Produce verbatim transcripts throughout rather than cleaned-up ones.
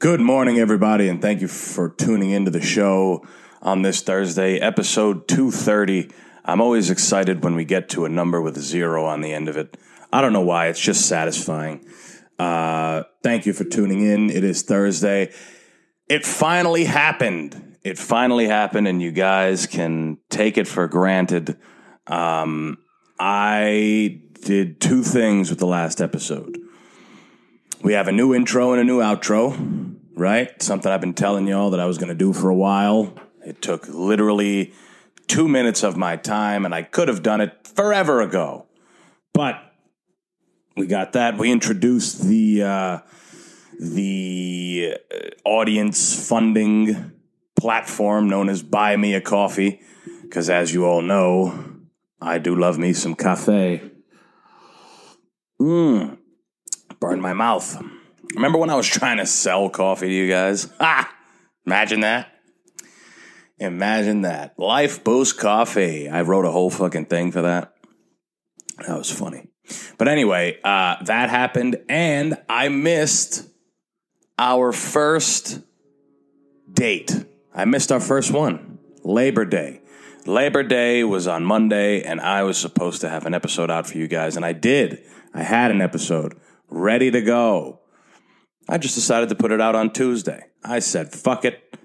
Good morning, everybody, and thank you for tuning into the show on this Thursday, episode two thirty. I'm always excited when we get to a number with a zero on the end of it. I don't know why. It's just satisfying. Uh, thank you for tuning in. It is Thursday. It finally happened. It finally happened, and you guys can take it for granted. Um, I did two things with the last episode. We have a new intro and a new outro. Right? Something I've been telling y'all that I was going to do for a while. It took literally two minutes of my time, and I could have done it forever ago. But we got that. We introduced the uh, the audience funding platform known as Buy Me a Coffee, because as you all know, I do love me some cafe. Mmm. Burn my mouth. Remember when I was trying to sell coffee to you guys? Ha! Imagine that. Imagine that. Life Boost Coffee. I wrote a whole fucking thing for that. That was funny. But anyway, uh, that happened, and I missed our first date. I missed our first one. Labor Day. Labor Day was on Monday, and I was supposed to have an episode out for you guys, and I did. I had an episode ready to go. I just decided to put it out on Tuesday. I said, fuck it.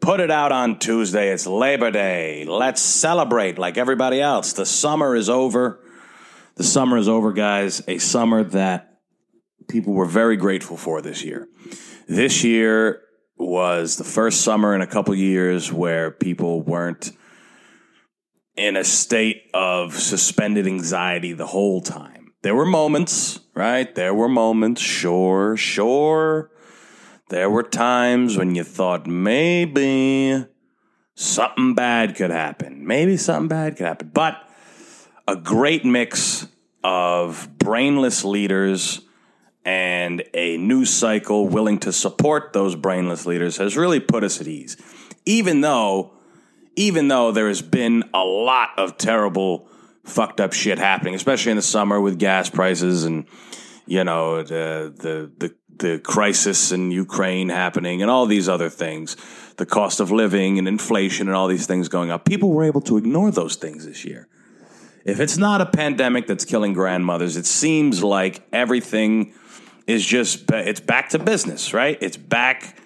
Put it out on Tuesday. It's Labor Day. Let's celebrate like everybody else. The summer is over. The summer is over, guys. A summer that people were very grateful for this year. This year was the first summer in a couple years where people weren't in a state of suspended anxiety the whole time. There were moments, right? There were moments, sure, sure. There were times when you thought maybe something bad could happen. Maybe something bad could happen. But a great mix of brainless leaders and a news cycle willing to support those brainless leaders has really put us at ease. Even though, even though there has been a lot of terrible fucked up shit happening, especially in the summer with gas prices and, you know, the, the the the crisis in Ukraine happening and all these other things, the cost of living and inflation and all these things going up. People were able to ignore those things this year. If it's not a pandemic that's killing grandmothers, it seems like everything is just, it's back to business, right? It's back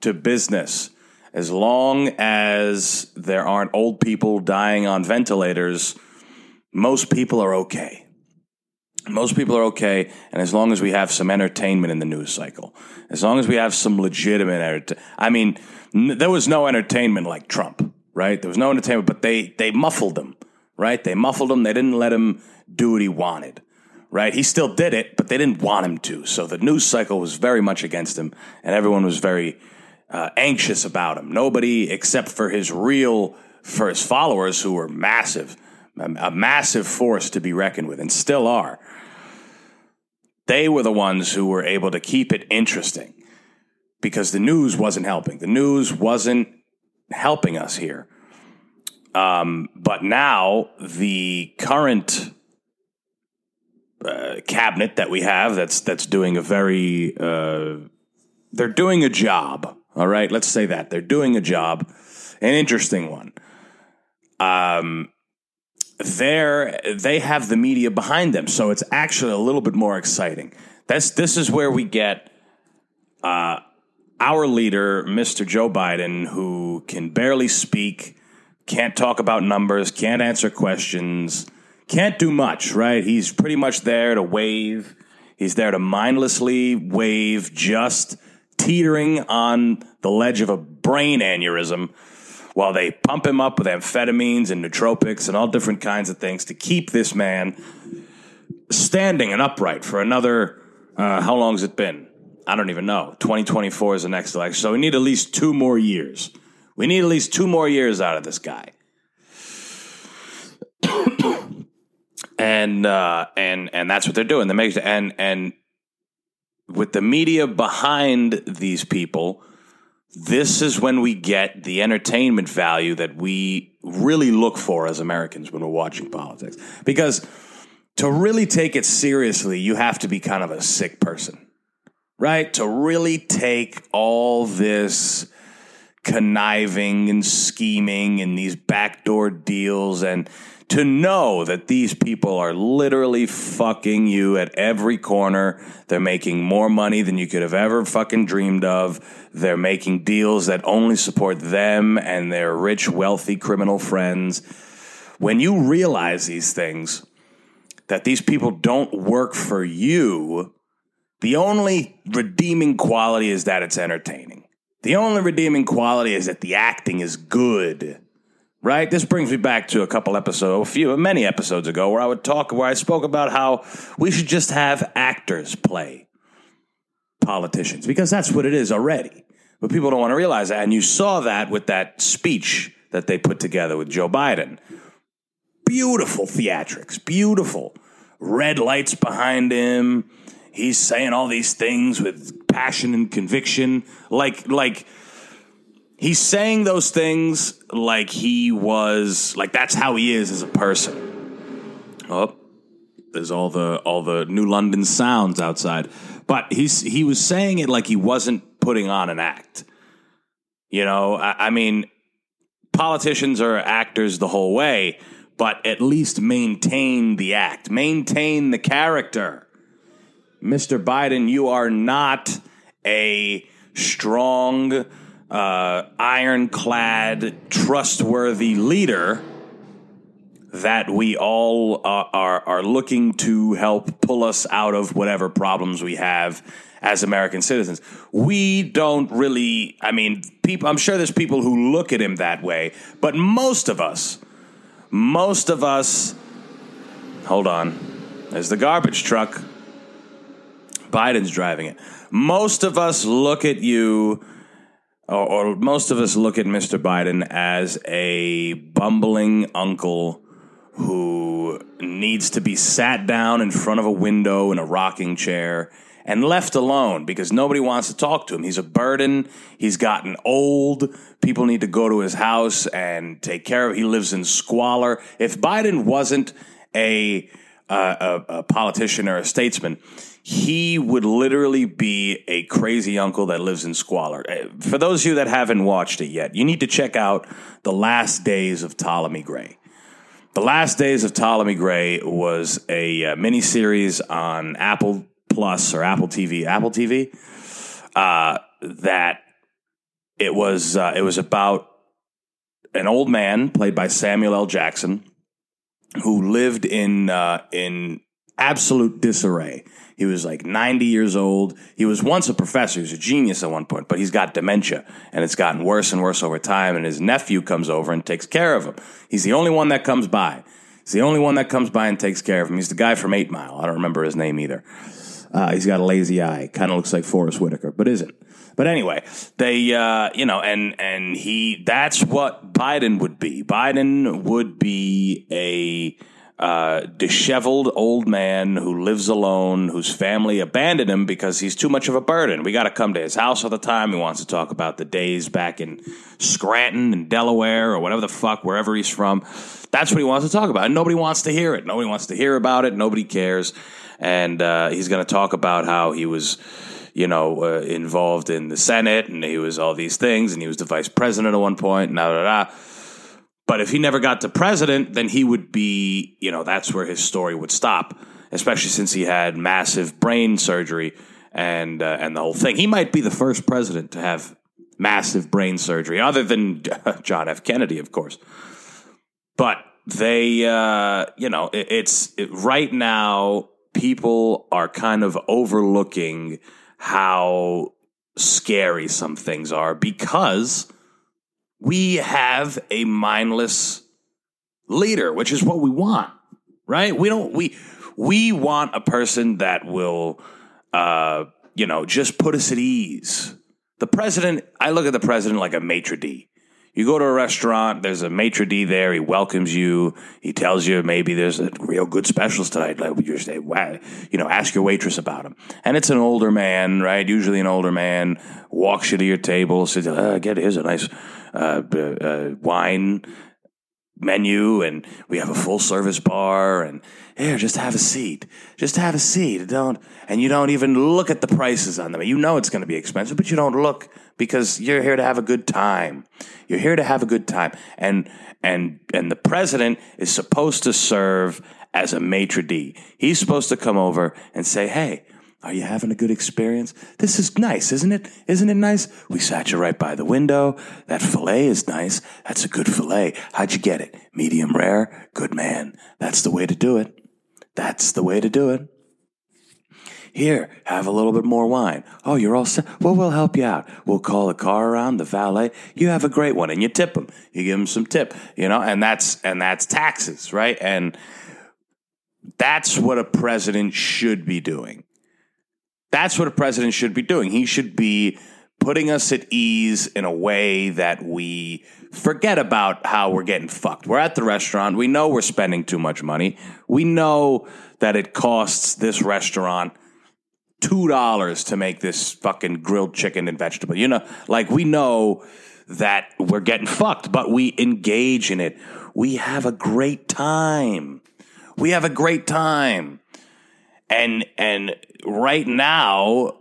to business. As long as there aren't old people dying on ventilators, most people are okay. Most people are okay, and as long as we have some entertainment in the news cycle, as long as we have some legitimate entertainment. I mean, n- there was no entertainment like Trump, right? There was no entertainment, but they they muffled him, right? They muffled him. They didn't let him do what he wanted, right? He still did it, but they didn't want him to. So the news cycle was very much against him, and everyone was very uh, anxious about him. Nobody except for his real, for his followers who were massive, a massive force to be reckoned with, and still are. They were the ones who were able to keep it interesting because the news wasn't helping. The news wasn't helping us here. Um, but now the current uh, cabinet that we have, that's that's doing a very, uh, they're doing a job. All right, let's say that. They're doing a job, an interesting one. Um. They're, they have the media behind them, so it's actually a little bit more exciting. That's, this is where we get uh, our leader, Mister Joe Biden, who can barely speak, can't talk about numbers, can't answer questions, can't do much, right? He's pretty much there to wave. He's there to mindlessly wave, just teetering on the ledge of a brain aneurysm, while they pump him up with amphetamines and nootropics and all different kinds of things to keep this man standing and upright for another, uh, how long has it been? I don't even know. twenty twenty-four is the next election. So we need at least two more years. We need at least two more years out of this guy. and, uh, and, and that's what they're doing. They make, and, and with the media behind these people, this is when we get the entertainment value that we really look for as Americans when we're watching politics. Because to really take it seriously, you have to be kind of a sick person, right? To really take all this conniving and scheming and these backdoor deals and to know that these people are literally fucking you at every corner. They're making more money than you could have ever fucking dreamed of. They're making deals that only support them and their rich, wealthy criminal friends. When you realize these things, that these people don't work for you, the only redeeming quality is that it's entertaining. The only redeeming quality is that the acting is good. Right? This brings me back to a couple episodes, a few, many episodes ago, where I would talk, where I spoke about how we should just have actors play politicians, because that's what it is already. But people don't want to realize that. And you saw that with that speech that they put together with Joe Biden. Beautiful theatrics, beautiful. Red lights behind him. He's saying all these things with passion and conviction, like, like, he's saying those things like he was, like that's how he is as a person. Oh, there's all the all the New London sounds outside. But he's he was saying it like he wasn't putting on an act. You know, I, I mean, politicians are actors the whole way, but at least maintain the act. Maintain the character. Mister Biden, you are not a strong, Uh, ironclad, trustworthy leader that we all are, are are looking to help pull us out of whatever problems we have as American citizens. We don't really, I mean, people, I'm sure there's people who look at him that way, but most of us, most of us, hold on, there's the garbage truck. Biden's driving it. Most of us look at you Or, or most of us look at Mister Biden as a bumbling uncle who needs to be sat down in front of a window in a rocking chair and left alone because nobody wants to talk to him. He's a burden. He's gotten old. People need to go to his house and take care of him. He lives in squalor. If Biden wasn't a, uh, a, a politician or a statesman, he would literally be a crazy uncle that lives in squalor. For those of you that haven't watched it yet, you need to check out The Last Days of Ptolemy Gray. The Last Days of Ptolemy Gray was a uh, miniseries on Apple Plus or Apple T V, Apple T V, uh, that it was, uh, it was about an old man played by Samuel L. Jackson who lived in, uh, in absolute disarray. He was like ninety years old. He was once a professor. He was a genius at one point, but he's got dementia, and it's gotten worse and worse over time, and his nephew comes over and takes care of him. He's the only one that comes by. He's the only one that comes by and takes care of him. He's the guy from eight mile. I don't remember his name either. Uh, he's got a lazy eye. Kind of looks like Forrest Whitaker, but isn't. But anyway, they, uh, you know, and and he, that's what Biden would be. Biden would be a Uh, disheveled old man who lives alone, whose family abandoned him because he's too much of a burden. We got to come to his house all the time. He wants to talk about the days back in Scranton and Delaware or whatever the fuck, wherever he's from. That's what he wants to talk about. And nobody wants to hear it. Nobody wants to hear about it. Nobody cares. And uh, he's going to talk about how he was, you know, uh, involved in the Senate and he was all these things and he was the vice president at one point and da da da. But if he never got to president, then he would be, you know, that's where his story would stop, especially since he had massive brain surgery and uh, and the whole thing. He might be the first president to have massive brain surgery, other than John F. Kennedy, of course. But they, uh, you know, it, it's it, right now people are kind of overlooking how scary some things are because we have a mindless leader, which is what we want, right? We don't we we want a person that will, uh, you know, just put us at ease. The president, I look at the president like a maitre d'. You go to a restaurant, there's a maitre d' there. He welcomes you. He tells you maybe there's a real good specials tonight. Like you say, wow, you know, ask your waitress about him. And it's an older man, right? Usually an older man walks you to your table, says, oh, "Get here's a nice." Uh, uh, wine menu, and we have a full service bar, and here, just have a seat. Just have a seat. Don't, and you don't even look at the prices on them. You know it's going to be expensive, but you don't look because you're here to have a good time. You're here to have a good time. And and and the president is supposed to serve as a maitre d'. He's supposed to come over and say, hey, are you having a good experience? This is nice, isn't it? Isn't it nice? We sat you right by the window. That filet is nice. That's a good filet. How'd you get it? Medium rare? Good man. That's the way to do it. That's the way to do it. Here, have a little bit more wine. Oh, you're all set? Well, we'll help you out. We'll call a car around, the valet. You have a great one, and you tip them. You give them some tip, you know, and that's and that's taxes, right? And that's what a president should be doing. That's what a president should be doing. He should be putting us at ease in a way that we forget about how we're getting fucked. We're at the restaurant. We know we're spending too much money. We know that it costs this restaurant two dollars to make this fucking grilled chicken and vegetable. You know, like we know that we're getting fucked, but we engage in it. We have a great time. We have a great time. And and right now,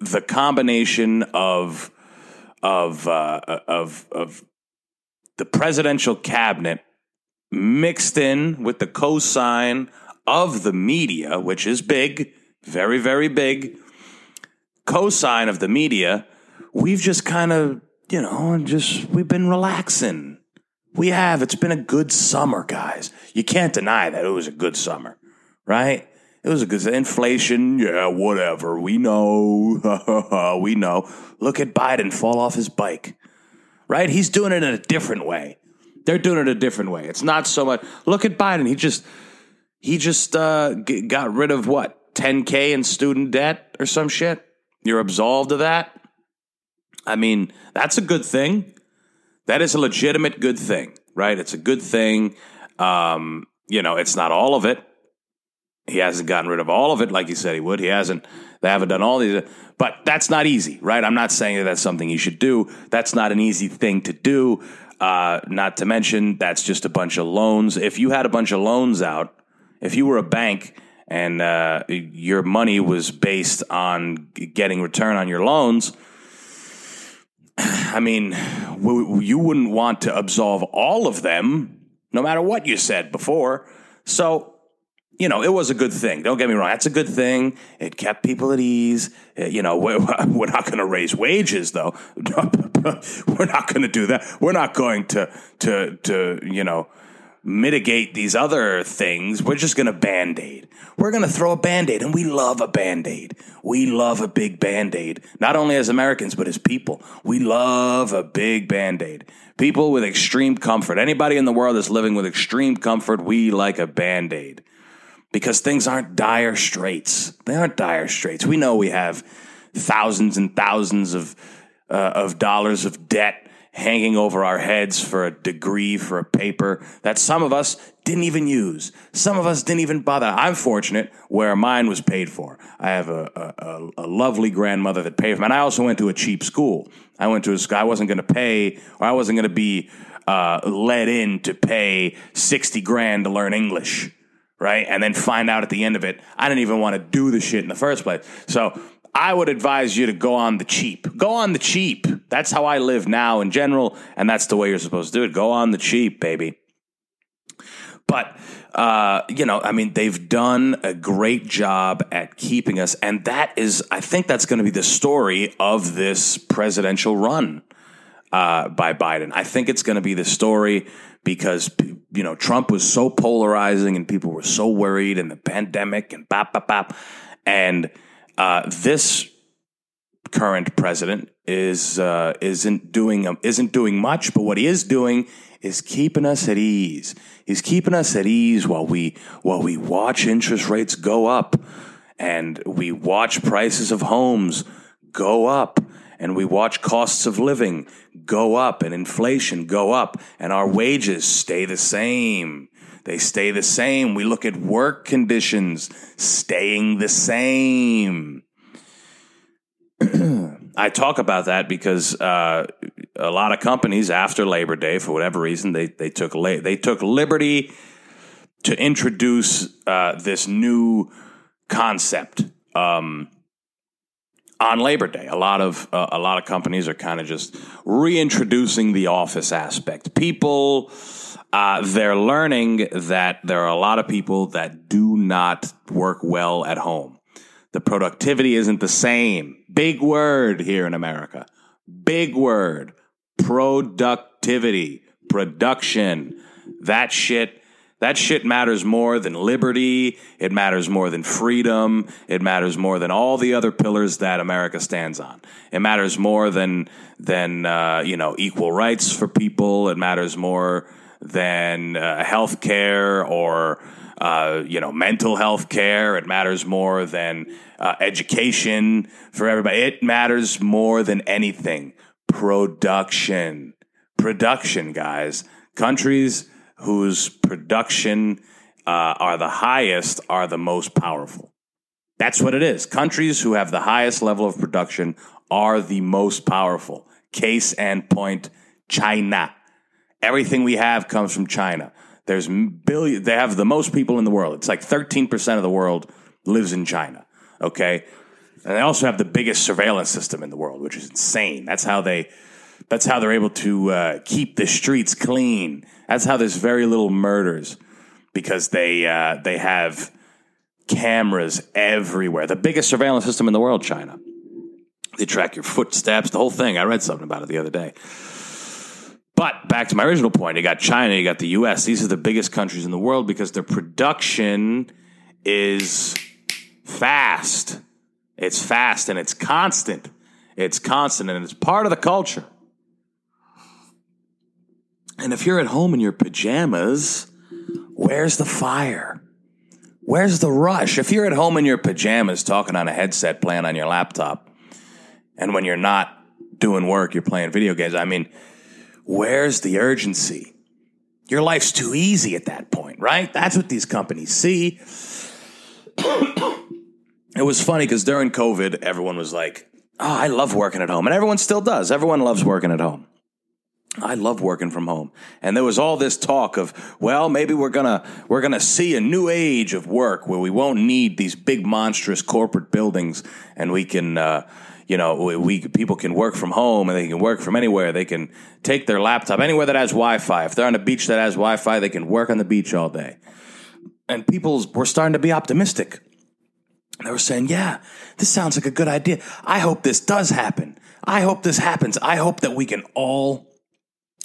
the combination of of uh, of of the presidential cabinet mixed in with the cosign of the media, which is big, very very big, cosign of the media, we've just kind of you know just we've been relaxing. We have. It's been a good summer, guys. You can't deny that it was a good summer, right? It was a good inflation. Yeah, whatever. We know. We know. Look at Biden fall off his bike, right? He's doing it in a different way. They're doing it a different way. It's not so much. Look at Biden. He just he just uh, g- got rid of what? ten K in student debt or some shit. You're absolved of that. I mean, that's a good thing. That is a legitimate good thing, right? It's a good thing. Um, you know, it's not all of it. He hasn't gotten rid of all of it like he said he would. He hasn't. They haven't done all these. But that's not easy, right? I'm not saying that that's something you should do. That's not an easy thing to do. Uh, not to mention, that's just a bunch of loans. If you had a bunch of loans out, if you were a bank and uh, your money was based on getting return on your loans, I mean, w- you wouldn't want to absolve all of them, no matter what you said before. So, you know, it was a good thing. Don't get me wrong. That's a good thing. It kept people at ease. You know, we're, we're not going to raise wages, though. We're not going to do that. We're not going to, to, to, you know, mitigate these other things. We're just going to Band-Aid. We're going to throw a Band-Aid, and we love a Band-Aid. We love a big Band-Aid, not only as Americans, but as people. We love a big Band-Aid. People with extreme comfort. Anybody in the world that's living with extreme comfort, we like a Band-Aid. Because things aren't dire straits. They aren't dire straits. We know we have thousands and thousands of uh, of dollars of debt hanging over our heads for a degree, for a paper that some of us didn't even use. Some of us didn't even bother. I'm fortunate where mine was paid for. I have a, a, a lovely grandmother that paid for mine. And I also went to a cheap school. I went to a school. I wasn't going to pay, or I wasn't going to be uh, led in to pay sixty grand to learn English. Right? And then find out at the end of it, I didn't even want to do the shit in the first place. So I would advise you to go on the cheap. Go on the cheap. That's how I live now in general, and that's the way you're supposed to do it. Go on the cheap, baby. But, uh, you know, I mean, they've done a great job at keeping us, and that is, I think that's going to be the story of this presidential run uh, by Biden. I think it's going to be the story because you know, Trump was so polarizing and people were so worried and the pandemic and bop, bop, bop. And uh, this current president is uh, isn't doing um, isn't doing much. But what he is doing is keeping us at ease. He's keeping us at ease while we while we watch interest rates go up, and we watch prices of homes go up, and we watch costs of living go up and inflation go up, and our wages stay the same. They stay the same. We look at work conditions staying the same. I talk about that because uh, a lot of companies after Labor Day, for whatever reason, they they took la- they took liberty to introduce uh, this new concept um, on Labor Day. A lot of uh, a lot of companies are kind of just reintroducing the office aspect. People, uh, they're learning that there are a lot of people that do not work well at home. The productivity isn't the same. Big word here in America. Big word. Productivity. Production. That shit, that shit matters more than liberty. It matters more than freedom. It matters more than all the other pillars that America stands on. It matters more than than uh, you know, equal rights for people. It matters more than uh, health care or uh, you know, mental health care. It matters more than uh, education for everybody. It matters more than anything. Production. Production, guys. Countries whose production uh, are the highest are the most powerful. That's what it is. Countries who have the highest level of production are the most powerful. Case in point, China. Everything we have comes from China. There's billion. They have the most people in the world. It's like thirteen percent of the world lives in China. Okay, and they also have the biggest surveillance system in the world, which is insane. That's how they. That's how they're able to uh, keep the streets clean. That's how there's very little murders, because they uh, they have cameras everywhere. The biggest surveillance system in the world, China. They track your footsteps, the whole thing. I read something about it the other day. But back to my original point, you got China, you got the U S. These are the biggest countries in the world because their production is fast. It's fast and it's constant. It's constant and it's part of the culture. And if you're at home in your pajamas, where's the fire? Where's the rush? If you're at home in your pajamas talking on a headset, playing on your laptop, and when you're not doing work, you're playing video games, I mean, where's the urgency? Your life's too easy at that point, right? That's what these companies see. It was funny because during COVID, everyone was like, oh, I love working at home. And everyone still does. Everyone loves working at home. I love working from home. And there was all this talk of, well, maybe we're gonna we're gonna see a new age of work where we won't need these big, monstrous corporate buildings, and we can... Uh, You know, we, we people can work from home, and they can work from anywhere. They can take their laptop anywhere that has Wi-Fi. If they're on a beach that has Wi-Fi, they can work on the beach all day. And people were starting to be optimistic. They were saying, yeah, this sounds like a good idea. I hope this does happen. I hope this happens. I hope that we can all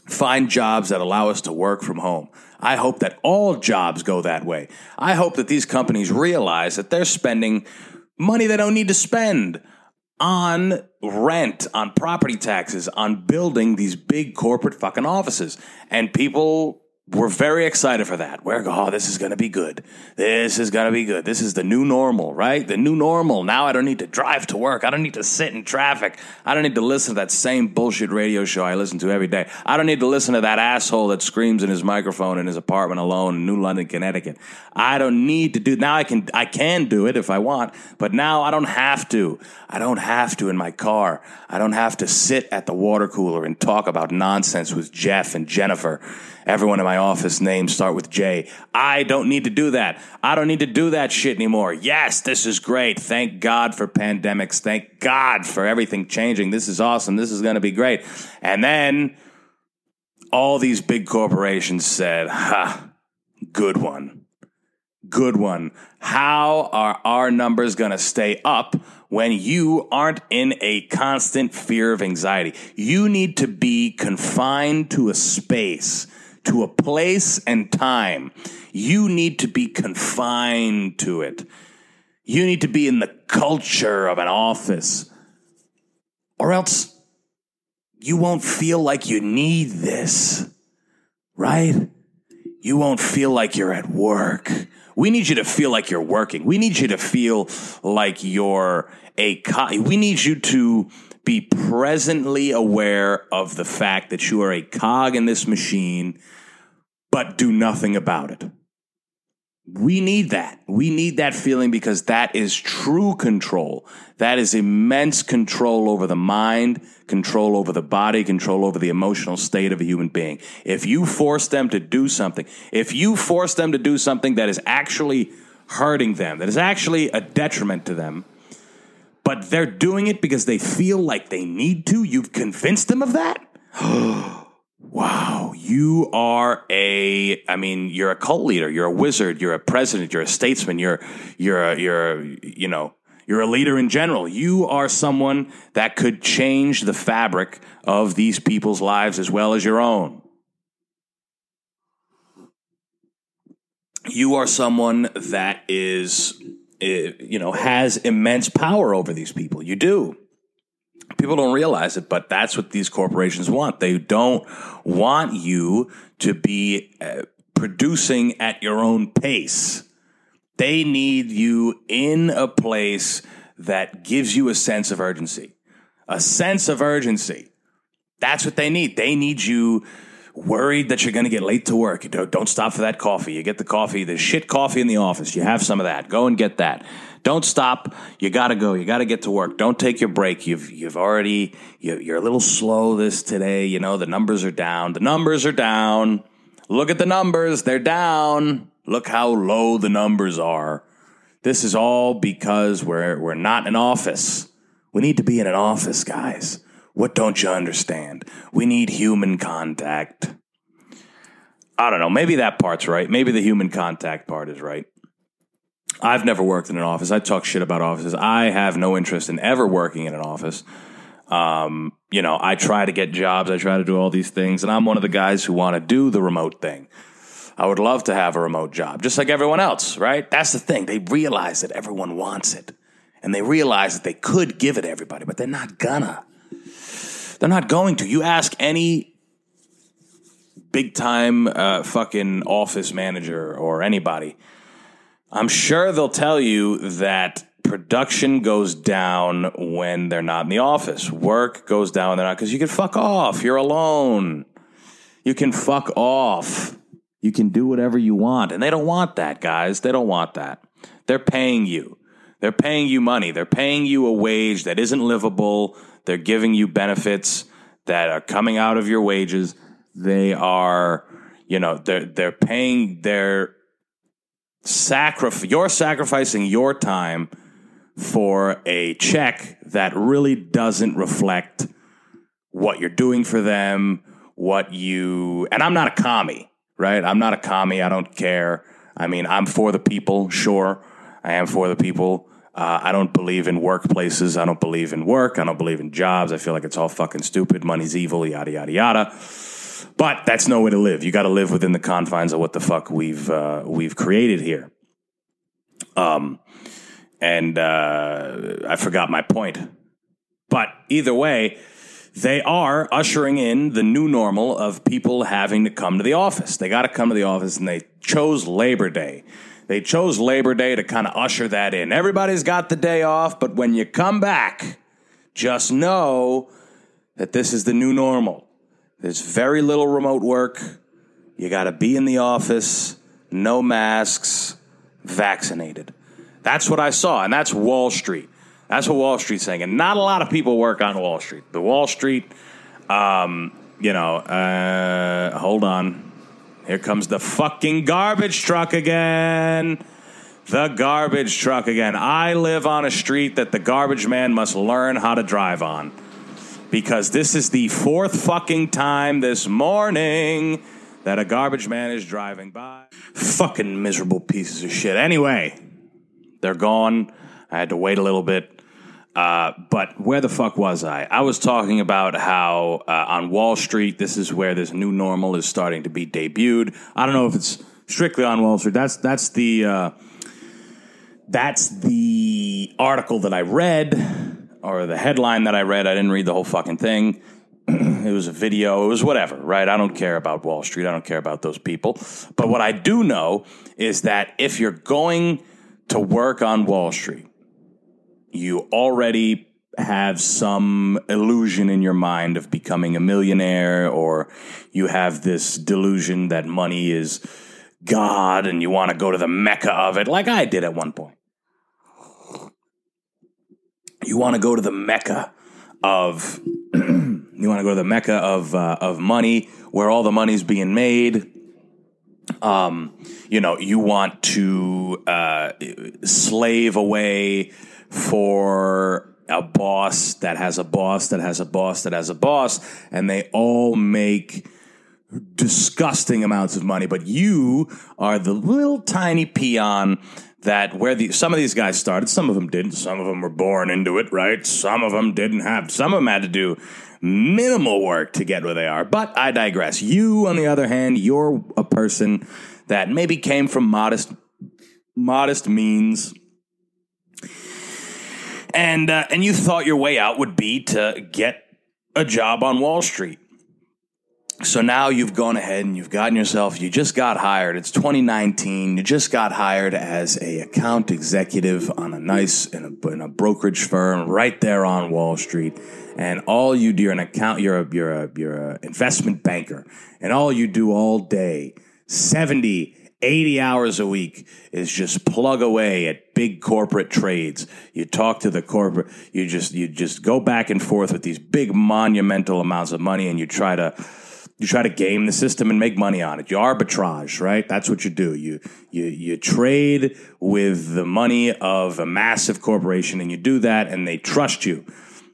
find jobs that allow us to work from home. I hope that all jobs go that way. I hope that these companies realize that they're spending money they don't need to spend on rent, on property taxes, on building these big corporate fucking offices. And people were very excited for that. We're going, oh, this is going to be good. This is going to be good. This is the new normal, right? The new normal. Now I don't need to drive to work. I don't need to sit in traffic. I don't need to listen to that same bullshit radio show I listen to every day. I don't need to listen to that asshole that screams in his microphone in his apartment alone in New London, Connecticut. I don't need to do now. I can I can do it if I want, but now I don't have to. I don't have to in my car. I don't have to sit at the water cooler and talk about nonsense with Jeff and Jennifer. Everyone in my office names start with J. I don't need to do that. I don't need to do that shit anymore. Yes, this is great. Thank God for pandemics. Thank God for everything changing. This is awesome. This is going to be great. And then all these big corporations said, ha, good one. Good one. How are our numbers going to stay up when you aren't in a constant fear of anxiety? You need to be confined to a space, to a place and time. You need to be confined to it. You need to be in the culture of an office, or else you won't feel like you need this, right? You won't feel like you're at work. We need you to feel like you're working. We need you to feel like you're a... Co- we need you to be presently aware of the fact that you are a cog in this machine, but do nothing about it. We need that. We need that feeling, because that is true control. That is immense control over the mind, control over the body, control over the emotional state of a human being. If you force them to do something, if you force them to do something that is actually hurting them, that is actually a detriment to them, but they're doing it because they feel like they need to, you've convinced them of that? Wow, you are a, I mean, you're a cult leader, you're a wizard, you're a president, you're a statesman, you're, you're, a, you're, a, you know, you're a leader in general. You are someone that could change the fabric of these people's lives as well as your own. You are someone that is, you know, has immense power over these people. You do. People don't realize it, but that's what these corporations want. They don't want you to be uh, producing at your own pace. They need you in a place that gives you a sense of urgency. A sense of urgency. That's what they need. They need you worried that you're going to get late to work. Don't stop for that coffee. You get the coffee, the shit coffee in the office. You have some of that. Go and get that. Don't stop. You got to go. You got to get to work. Don't take your break. You've you've already, you, you're a little slow this today. You know, the numbers are down. The numbers are down. Look at the numbers. They're down. Look how low the numbers are. This is all because we're we're not in office. We need to be in an office, guys. What don't you understand? We need human contact. I don't know. Maybe that part's right. Maybe the human contact part is right. I've never worked in an office. I talk shit about offices. I have no interest in ever working in an office. Um, you know, I try to get jobs. I try to do all these things. And I'm one of the guys who want to do the remote thing. I would love to have a remote job, just like everyone else, right? That's the thing. They realize that everyone wants it. And they realize that they could give it to everybody, but they're not gonna. They're not going to. You ask any big-time uh, fucking office manager or anybody, I'm sure they'll tell you that production goes down when they're not in the office. Work goes down when they're not, because you can fuck off. You're alone. You can fuck off. You can do whatever you want. And they don't want that, guys. They don't want that. They're paying you. They're paying you money. They're paying you a wage that isn't livable. They're giving you benefits that are coming out of your wages. They are, you know, they're, they're paying their... Sacrif- you're sacrificing your time for a check that really doesn't reflect what you're doing for them, what you... And I'm not a commie, right? I'm not a commie. I don't care. I mean, I'm for the people, sure. I am for the people. Uh, I don't believe in workplaces. I don't believe in work. I don't believe in jobs. I feel like it's all fucking stupid. Money's evil, yada, yada, yada. But that's no way to live. You got to live within the confines of what the fuck we've uh, we've created here. Um, and uh, I forgot my point. But either way, they are ushering in the new normal of people having to come to the office. They got to come to the office, and they chose Labor Day. They chose Labor Day to kind of usher that in. Everybody's got the day off, but when you come back, just know that this is the new normal. There's very little remote work. You got to be in the office, no masks, vaccinated. That's what I saw, and that's Wall Street. That's what Wall Street's saying, and not a lot of people work on Wall Street. The Wall Street, um, you know, uh, hold on. Here comes the fucking garbage truck again. The garbage truck again. I live on a street that the garbage man must learn how to drive on. Because this is the fourth fucking time this morning that a garbage man is driving by. Fucking miserable pieces of shit. Anyway, they're gone. I had to wait a little bit. Uh, but where the fuck was I? I was talking about how uh, on Wall Street, this is where this new normal is starting to be debuted. I don't know if it's strictly on Wall Street. That's that's the uh, that's the article that I read. Or the headline that I read, I didn't read the whole fucking thing. It was a video. It was whatever, right? I don't care about Wall Street. I don't care about those people. But what I do know is that if you're going to work on Wall Street, you already have some illusion in your mind of becoming a millionaire, or you have this delusion that money is God and you want to go to the Mecca of it, like I did at one point. You want to go to the Mecca of you want to go to the Mecca of uh, of money, where all the money's being made. Um, you know, you want to uh, slave away for a boss that has a boss that has a boss that has a boss, and they all make disgusting amounts of money. But you are the little tiny peon that where the some of these guys started, some of them didn't, some of them were born into it, right? Some of them didn't have, some of them had to do minimal work to get where they are. But I digress. You, on the other hand, you're a person that maybe came from modest, modest means. And uh, and you thought your way out would be to get a job on Wall Street. So now you've gone ahead and you've gotten yourself, you just got hired. It's twenty nineteen. You just got hired as a account executive on a nice, in a, in a brokerage firm right there on Wall Street. And all you do, you're an account, you're a, you're a, you're a investment banker. And all you do all day, seventy, eighty hours a week, is just plug away at big corporate trades. You talk to the corporate, you just you just go back and forth with these big monumental amounts of money, and you try to you try to game the system and make money on it. You arbitrage, right? That's what you do. You you you trade with the money of a massive corporation, and you do that, and they trust you.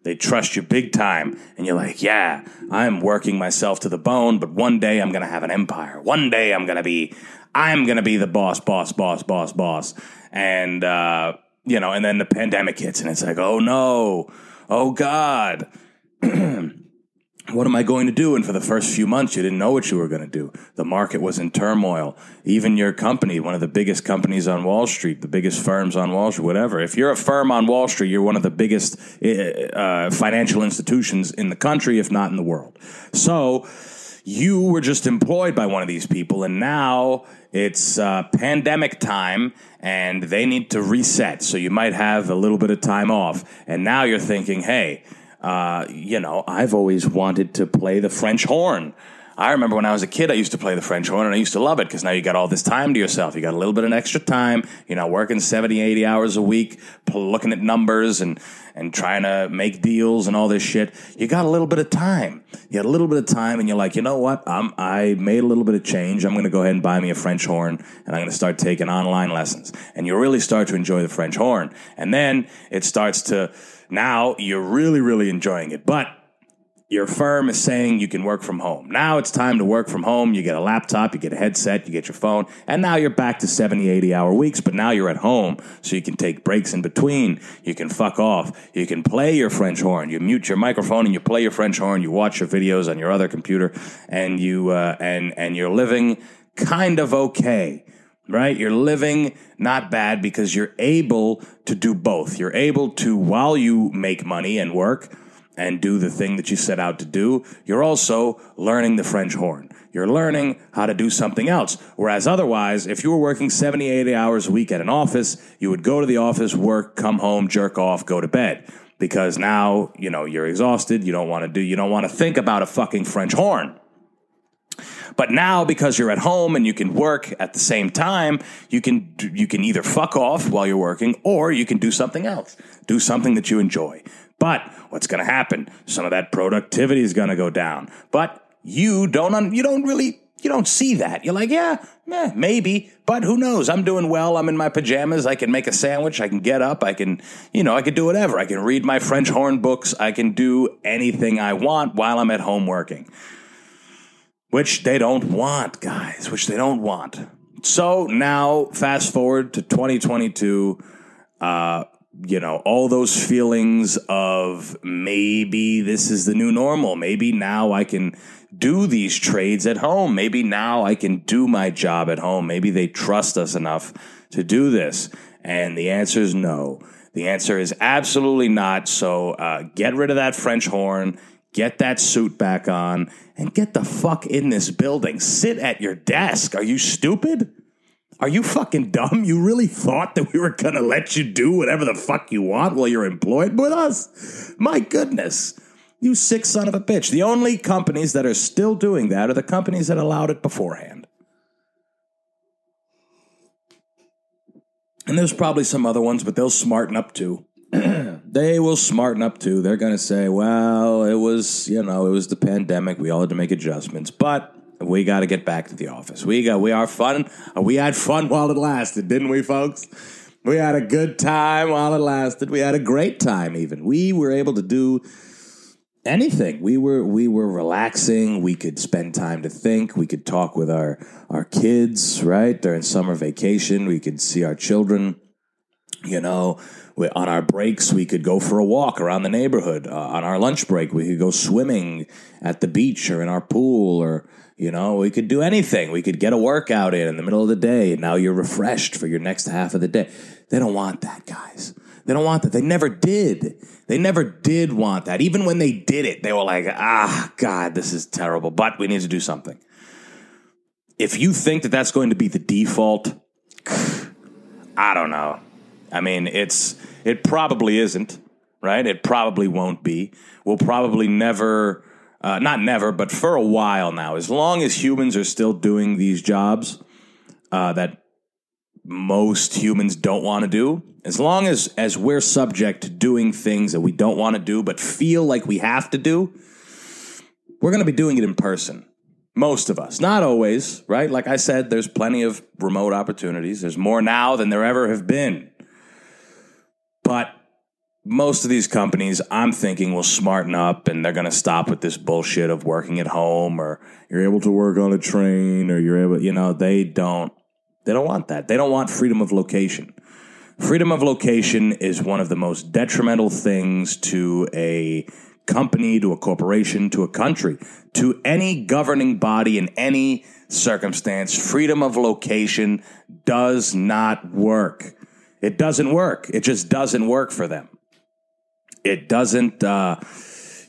They trust you big time, and you're like, yeah, I'm working myself to the bone, but one day I'm going to have an empire. One day I'm going to be I'm going to be the boss, boss, boss, boss, boss. And, uh, you know, and then the pandemic hits and it's like, oh, no. Oh, God. What am I going to do? And for the first few months, you didn't know what you were going to do. The market was in turmoil. Even your company, one of the biggest companies on Wall Street, the biggest firms on Wall Street, whatever. If you're a firm on Wall Street, you're one of the biggest uh, financial institutions in the country, if not in the world. So you were just employed by one of these people, and now it's uh, pandemic time, and they need to reset. So you might have a little bit of time off, and now you're thinking, hey, uh, you know, I've always wanted to play the French horn. I remember when I was a kid, I used to play the French horn, and I used to love it because now you got all this time to yourself. You got a little bit of extra time. You're not working seventy, eighty hours a week, looking at numbers and and trying to make deals and all this shit. You got a little bit of time. You had a little bit of time, and you're like, you know what? I'm, I made a little bit of change. I'm going to go ahead and buy me a French horn, and I'm going to start taking online lessons. And you really start to enjoy the French horn. And then it starts to, now you're really, really enjoying it. But your firm is saying you can work from home. Now it's time to work from home. You get a laptop, you get a headset, you get your phone, and now you're back to seventy, eighty hour weeks, but now you're at home, so you can take breaks in between. You can fuck off. You can play your French horn. You mute your microphone and you play your French horn. You watch your videos on your other computer, and you uh, and and you're living kind of okay. Right? You're living not bad because you're able to do both. You're able to, while you make money and work and do the thing that you set out to do, you're also learning the French horn. You're learning how to do something else. Whereas otherwise, if you were working seventy, eighty hours a week at an office, you would go to the office, work, come home, jerk off, go to bed. Because now, you know, you're exhausted. You don't want to do, you don't want to think about a fucking French horn. But now, because you're at home and you can work at the same time, you can you can either fuck off while you're working, or you can do something else. Do something that you enjoy. But what's going to happen? Some of that productivity is going to go down. But you don't un- you don't really you don't see that. You're like, yeah, meh, maybe, but who knows? I'm doing well. I'm in my pajamas. I can make a sandwich. I can get up. I can, you know, I can do whatever. I can read my French horn books. I can do anything I want while I'm at home working, which they don't want, guys, which they don't want. So now fast forward to twenty twenty-two, uh, you know, all those feelings of maybe this is the new normal. Maybe now I can do these trades at home. Maybe now I can do my job at home. Maybe they trust us enough to do this. And the answer is no. The answer is absolutely not. So uh, get rid of that French horn. Get that suit back on and get the fuck in this building. Sit at your desk. Are you stupid? Are you fucking dumb? You really thought that we were going to let you do whatever the fuck you want while you're employed with us? My goodness. You sick son of a bitch. The only companies that are still doing that are the companies that allowed it beforehand. And there's probably some other ones, but they'll smarten up too. They will smarten up too. They're going to say, well, it was, you know, it was the pandemic. We all had to make adjustments, but we got to get back to the office. We got, we are fun. We had fun while it lasted, didn't we, folks? We had a good time while it lasted. We had a great time even. We were able to do anything. We were we were relaxing. We could spend time to think. We could talk with our, our kids, right? During summer vacation, we could see our children. You know, we, on our breaks, we could go for a walk around the neighborhood. Uh, on our lunch break, we could go swimming at the beach or in our pool, or, you know, we could do anything. We could get a workout in in the middle of the day. Now you're refreshed for your next half of the day. They don't want that, guys. They don't want that. They never did. They never did want that. Even when they did it, they were like, ah, God, this is terrible, but we need to do something. If you think that that's going to be the default, I don't know. I mean, it's it probably isn't, right? It probably won't be. We'll probably never, uh, not never, but for a while now, as long as humans are still doing these jobs uh, that most humans don't want to do, as long as, as we're subject to doing things that we don't want to do but feel like we have to do, we're going to be doing it in person. Most of us. Not always, right? Like I said, there's plenty of remote opportunities. There's more now than there ever have been. But most of these companies, I'm thinking, will smarten up and they're going to stop with this bullshit of working at home, or you're able to work on a train, or you're able, you know, they don't, they don't want that. They don't want freedom of location. Freedom of location is one of the most detrimental things to a company, to a corporation, to a country, to any governing body in any circumstance. Freedom of location does not work. It doesn't work. It just doesn't work for them. It doesn't, uh,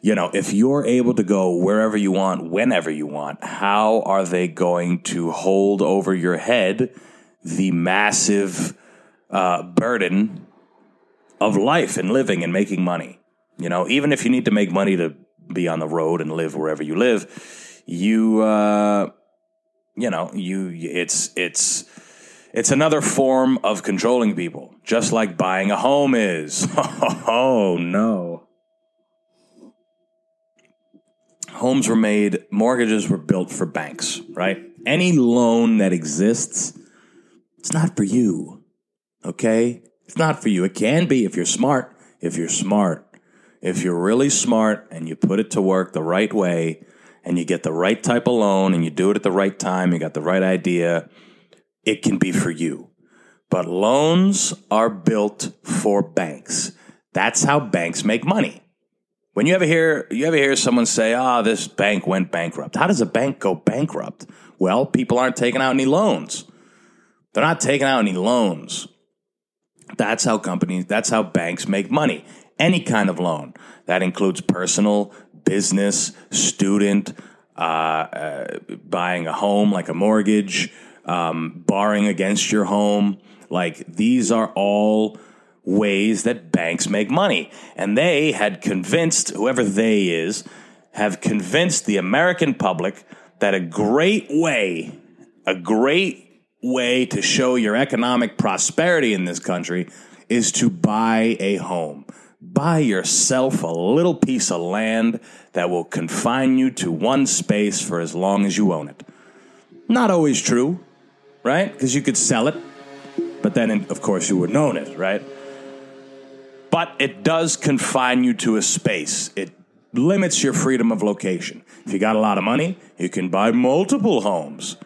you know, if you're able to go wherever you want, whenever you want, how are they going to hold over your head the massive uh, burden of life and living and making money? You know, even if you need to make money to be on the road and live wherever you live, you, uh, you know, you, it's, it's, It's another form of controlling people, just like buying a home is. Oh, no. Homes were made, mortgages were built for banks, right? Any loan that exists, it's not for you, okay? It's not for you. It can be if you're smart, if you're smart. If you're really smart and you put it to work the right way and you get the right type of loan and you do it at the right time, you got the right idea, it can be for you. But loans are built for banks. That's how banks make money. When you ever hear you ever hear someone say, "Ah, oh, this bank went bankrupt." How does a bank go bankrupt? Well, people aren't taking out any loans. They're not taking out any loans. That's how companies, that's how banks make money. Any kind of loan. That includes personal, business, student, uh, uh, buying a home like a mortgage, Um, borrowing against your home. Like, these are all ways that banks make money. And they had convinced, whoever they is, have convinced the American public that a great way, a great way to show your economic prosperity in this country is to buy a home. Buy yourself a little piece of land that will confine you to one space for as long as you own it. Not always true. Right? Because you could sell it, but then, of course, you wouldn't own it, right? But it does confine you to a space. It limits your freedom of location. If you got a lot of money, you can buy multiple homes,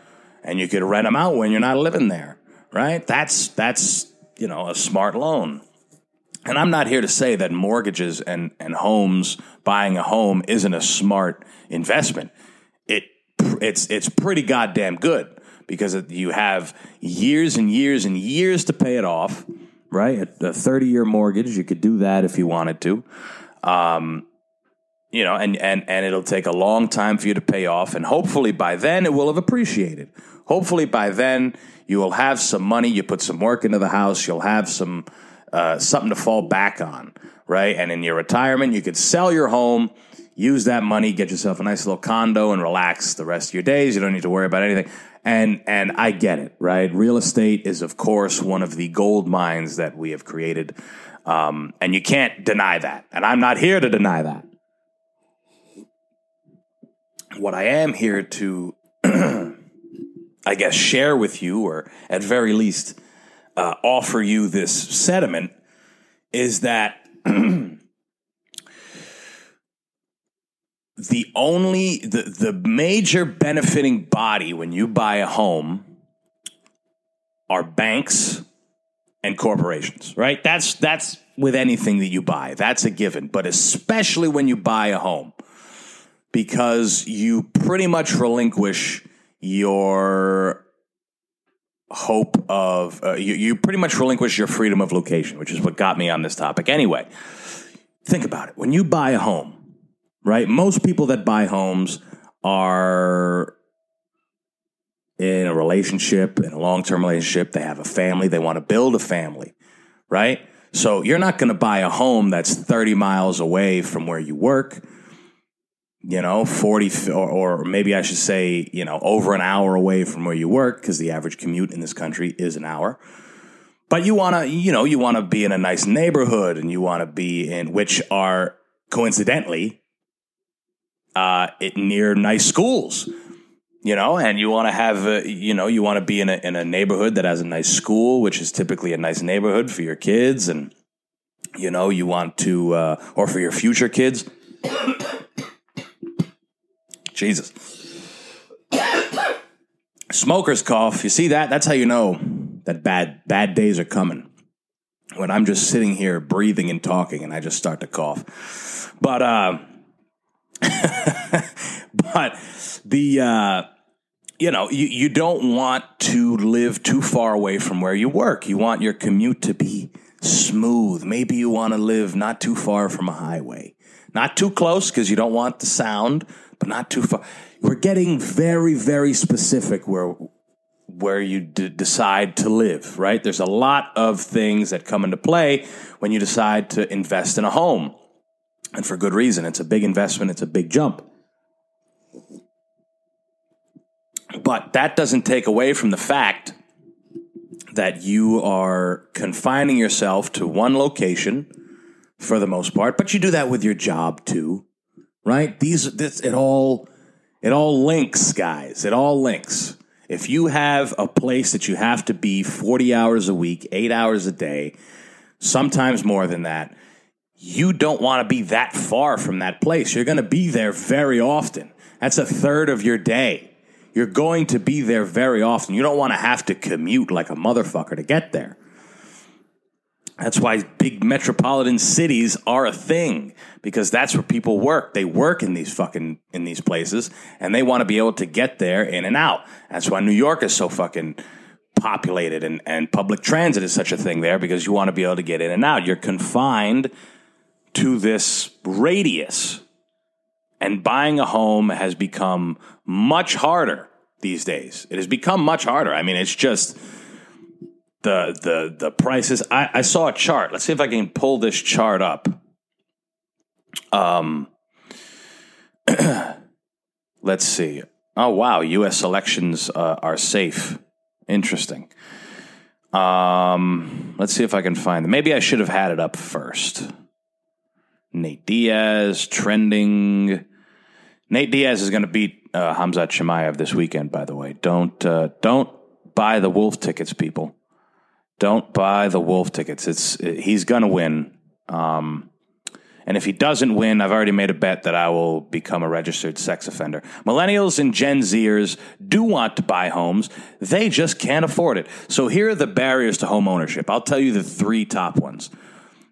and you could rent them out when you're not living there, right? That's, that's you know, a smart loan. And I'm not here to say that mortgages and, and homes, buying a home, isn't a smart investment. It it's it's pretty goddamn good. Because you have years and years and years to pay it off, right? A thirty-year mortgage, you could do that if you wanted to. Um, you know, and, and, and it'll take a long time for you to pay off. And hopefully by then it will have appreciated. Hopefully by then you will have some money. You put some work into the house. You'll have some uh, something to fall back on, right? And in your retirement, you could sell your home. Use that money, get yourself a nice little condo, and relax the rest of your days. You don't need to worry about anything. And and I get it, right? Real estate is, of course, one of the gold mines that we have created, um, and you can't deny that. And I'm not here to deny that. What I am here to, I guess, share with you, or at very least uh, offer you this sentiment, is that the only, the, the major benefiting body when you buy a home are banks and corporations, right? That's, that's with anything that you buy. That's a given, but especially when you buy a home, because you pretty much relinquish your hope of, uh, you, you pretty much relinquish your freedom of location, which is what got me on this topic. Anyway, think about it. When you buy a home, right? Most people that buy homes are in a relationship, in a long-term relationship. They have a family. They want to build a family, right? So you're not going to buy a home that's thirty miles away from where you work, you know, forty, or, or maybe I should say, you know, over an hour away from where you work, because the average commute in this country is an hour. But you want to, you know, you want to be in a nice neighborhood, and you want to be in, which are coincidentally, Uh, it near nice schools, you know, and you want to have, a, you know, you want to be in a in a neighborhood that has a nice school, which is typically a nice neighborhood for your kids, and you know, you want to, uh, or for your future kids. Jesus, smoker's cough. You see that? That's how you know that bad bad days are coming. When I'm just sitting here breathing and talking, and I just start to cough, but. Uh, but the, uh, you know, you, you don't want to live too far away from where you work. You want your commute to be smooth. Maybe you want to live not too far from a highway, not too close because you don't want the sound, but not too far. We're getting very, very specific where where you d- decide to live, right? There's a lot of things that come into play when you decide to invest in a home. And for good reason. It's a big investment. It's a big jump. But that doesn't take away from the fact that you are confining yourself to one location for the most part. But you do that with your job too, right? These, this, it all, it all links, guys. It all links. If you have a place that you have to be forty hours a week, eight hours a day, sometimes more than that, you don't want to be that far from that place. You're going to be there very often. That's a third of your day. You're going to be there very often. You don't want to have to commute like a motherfucker to get there. That's why big metropolitan cities are a thing, because that's where people work. They work in these fucking, in these places, and they want to be able to get there in and out. That's why New York is so fucking populated, and, and public transit is such a thing there, because you want to be able to get in and out. You're confined to this radius, and buying a home has become much harder these days. It has become much harder. I mean, it's just the the the prices. I, I saw a chart. Let's see if I can pull this chart up. Um, let's see. Oh wow, U S elections uh, are safe. Interesting. Um, let's see if I can find them. Maybe I should have had it up first. Nate Diaz trending. Nate Diaz is going to beat uh, Hamzat Chimaev this weekend. By the way, don't uh, don't buy the wolf tickets, people. Don't buy the wolf tickets. It's it, he's going to win. Um, and if he doesn't win, I've already made a bet that I will become a registered sex offender. Millennials and Gen Zers do want to buy homes; they just can't afford it. So here are the barriers to home ownership. I'll tell you the three top ones.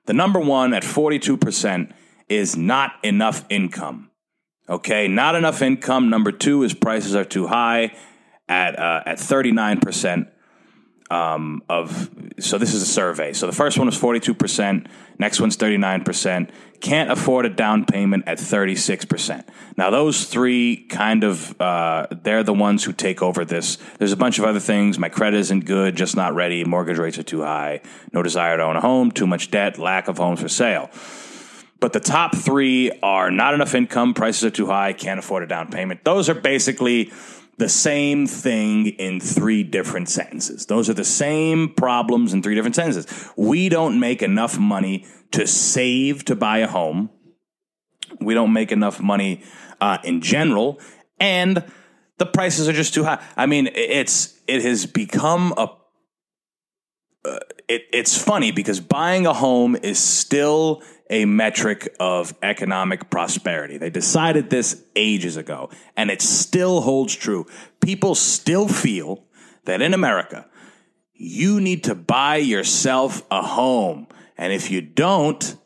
The number one at forty-two percent is not enough income. Okay, not enough income. Number two is prices are too high at uh, at thirty-nine percent um, of. So this is a survey. So the first one is forty-two percent. Next one's thirty-nine percent. Can't afford a down payment at thirty-six percent. Now those three kind of uh, they're the ones who take over this. There's a bunch of other things. My credit isn't good, just not ready. Mortgage rates are too high. No desire to own a home. Too much debt. Lack of homes for sale. But the top three are not enough income, prices are too high, can't afford a down payment. Those are basically the same thing in three different sentences. Those are the same problems in three different sentences. We don't make enough money to save to buy a home. We don't make enough money uh, in general. And the prices are just too high. I mean, it's it has become a... Uh, it, it's funny because buying a home is still a metric of economic prosperity. They decided this ages ago, and it still holds true. People still feel that in America, you need to buy yourself a home. And if you don't,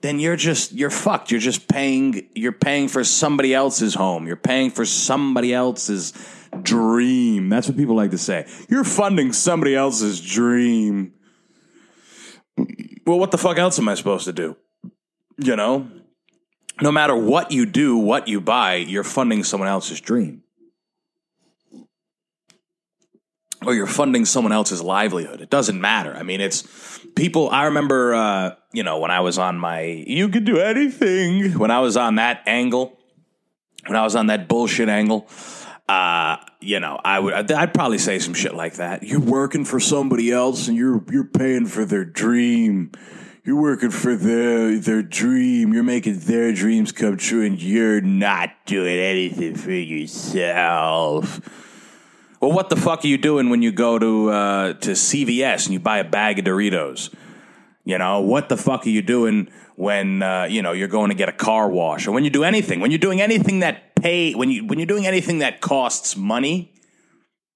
then you're just, you're fucked. You're just paying, you're paying for somebody else's home. You're paying for somebody else's dream. That's what people like to say. You're funding somebody else's dream. Well, what the fuck else am I supposed to do? You know, no matter what you do, what you buy, you're funding someone else's dream. Or you're funding someone else's livelihood. It doesn't matter. I mean, it's people. I remember, uh, you know, when I was on my you could do anything, when I was on that angle, when I was on that bullshit angle. Uh, you know, I would, I'd probably say some shit like that. You're working for somebody else and you're, you're paying for their dream. You're working for their, their dream. You're making their dreams come true and you're not doing anything for yourself. Well, what the fuck are you doing when you go to, uh, to C V S and you buy a bag of Doritos? You know, what the fuck are you doing when, uh, you know, you're going to get a car wash or when you do anything, when you're doing anything that Hey, when you when you're doing anything that costs money,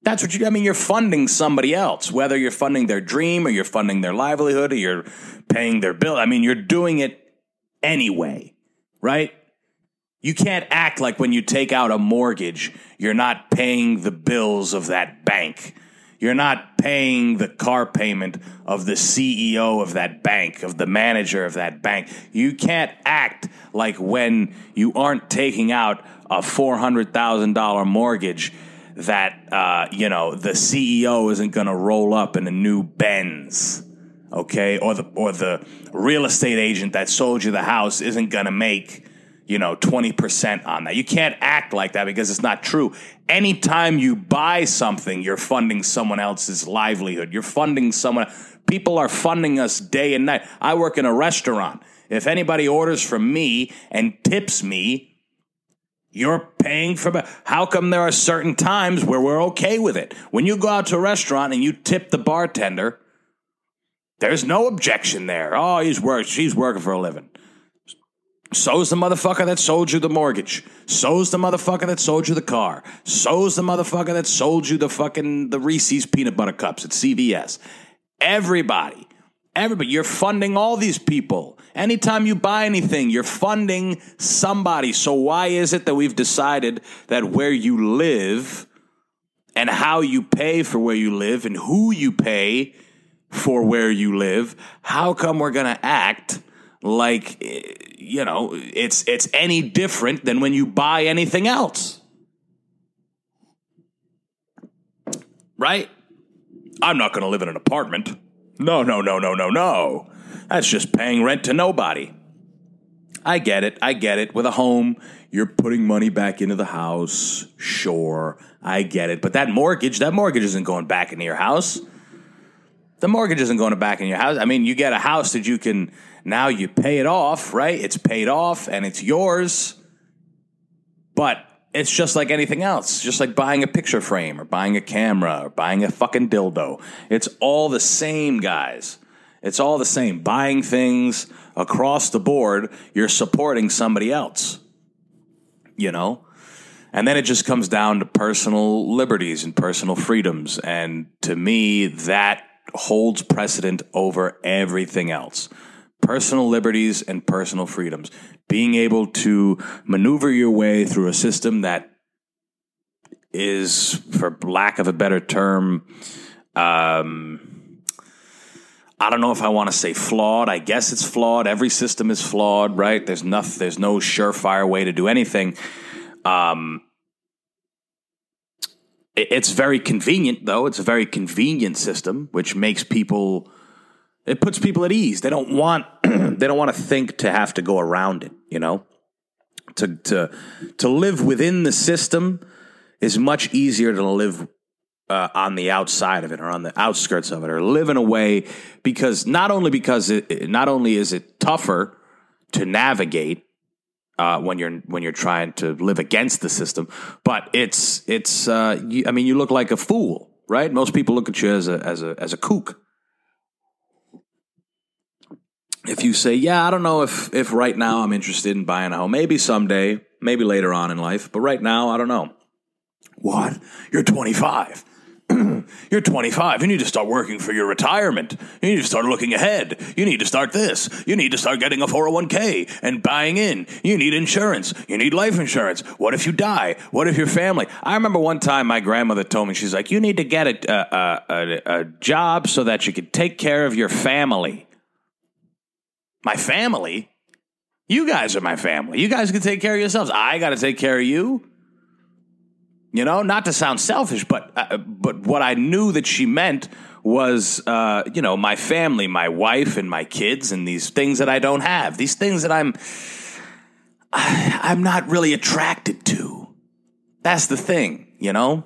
that's what you. I mean, you're funding somebody else, whether you're funding their dream or you're funding their livelihood or you're paying their bill. I mean, you're doing it anyway, right? You can't act like when you take out a mortgage, you're not paying the bills of that bank. You're not paying the car payment of the C E O of that bank, of the manager of that bank. You can't act like when you aren't taking out a four hundred thousand dollars mortgage that, uh, you know, the C E O isn't going to roll up in a new Benz, okay? Or the or the real estate agent that sold you the house isn't going to make, you know, twenty percent on that. You can't act like that because it's not true. Anytime you buy something, you're funding someone else's livelihood. You're funding someone. People are funding us day and night. I work in a restaurant. If anybody orders from me and tips me, you're paying for. How come there are certain times where we're okay with it? When you go out to a restaurant and you tip the bartender, there's no objection there. Oh, he's work, she's working for a living. So's the motherfucker that sold you the mortgage. So's the motherfucker that sold you the car. So's the motherfucker that sold you the fucking the Reese's peanut butter cups at C V S. Everybody, everybody, you're funding all these people. Anytime you buy anything, you're funding somebody. So why is it that we've decided that where you live and how you pay for where you live and who you pay for where you live, how come we're going to act like, you know, it's it's any different than when you buy anything else? Right? I'm not going to live in an apartment. No, no, no, no, no, no. That's just paying rent to nobody. I get it. I get it. With a home, you're putting money back into the house. Sure, I get it. But that mortgage, that mortgage isn't going back into your house. The mortgage isn't going back in your house. I mean, you get a house that you can, now you pay it off, right? It's paid off and it's yours. But it's just like anything else, just like buying a picture frame or buying a camera or buying a fucking dildo. It's all the same, guys. It's all the same. Buying things across the board, you're supporting somebody else, you know? And then it just comes down to personal liberties and personal freedoms. And to me, that holds precedent over everything else. Personal liberties and personal freedoms. Being able to maneuver your way through a system that is, for lack of a better term, um... I don't know if I want to say flawed. I guess it's flawed. Every system is flawed, right? There's no, there's no surefire way to do anything. Um, it, it's very convenient, though. It's a very convenient system, which makes people, It puts people at ease. They don't want they don't want to think to have to go around it, you know? To to to live within the system is much easier than to live uh, on the outside of it or on the outskirts of it or live in a way because not only because it not only is it tougher to navigate uh, when you're when you're trying to live against the system, but it's it's uh, you, I mean you look like a fool, right? Most people look at you as a as a as a kook. If you say, yeah, I don't know if, if right now I'm interested in buying a home, maybe someday, maybe later on in life, but right now, I don't know. What? You're twenty-five. You're twenty-five. You need to start working for your retirement. You need to start looking ahead. You need to start this. You need to start getting a four oh one k and buying in. You need insurance. You need life insurance. What if you die? What if your family? I remember one time my grandmother told me, she's like, you need to get a, a, a, a job so that you can take care of your family. My family? You guys are my family. You guys can take care of yourselves. I got to take care of you. You know, not to sound selfish, but uh, but what I knew that she meant was, uh, you know, my family, my wife and my kids and these things that I don't have, these things that I'm I'm not really attracted to. That's the thing, you know.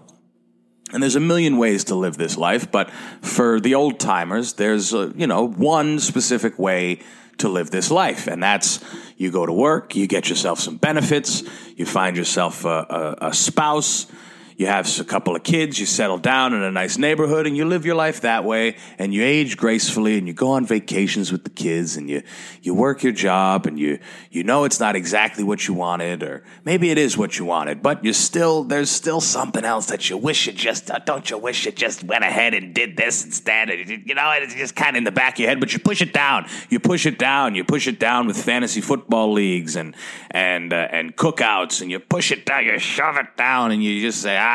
And there's a million ways to live this life. But for the old timers, there's, uh, you know, one specific way to live this life. And that's you go to work, you get yourself some benefits, you find yourself a, a, a spouse, you have a couple of kids, you settle down in a nice neighborhood and you live your life that way. And you age gracefully and you go on vacations with the kids and you, you work your job and you, you know, it's not exactly what you wanted, or maybe it is what you wanted, but you still, there's still something else that you wish you just, don't you wish you just went ahead and did this instead? You know, it's just kind of in the back of your head, but you push it down, you push it down, you push it down with fantasy football leagues and, and, uh, and cookouts, and you push it down, you shove it down and you just say, ah,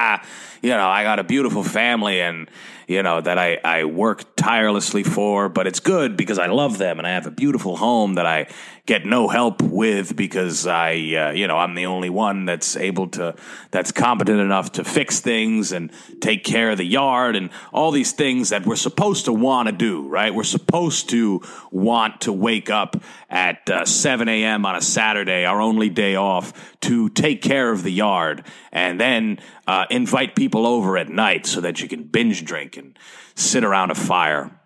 you know, I got a beautiful family and, you know, that I, I work tirelessly for, but it's good because I love them and I have a beautiful home that I get no help with because I, uh, you know, I'm the only one that's able to, that's competent enough to fix things and take care of the yard and all these things that we're supposed to want to do, right? We're supposed to want to wake up at uh, seven a.m. on a Saturday, our only day off, to take care of the yard and then uh, invite people over at night so that you can binge drink and sit around a fire,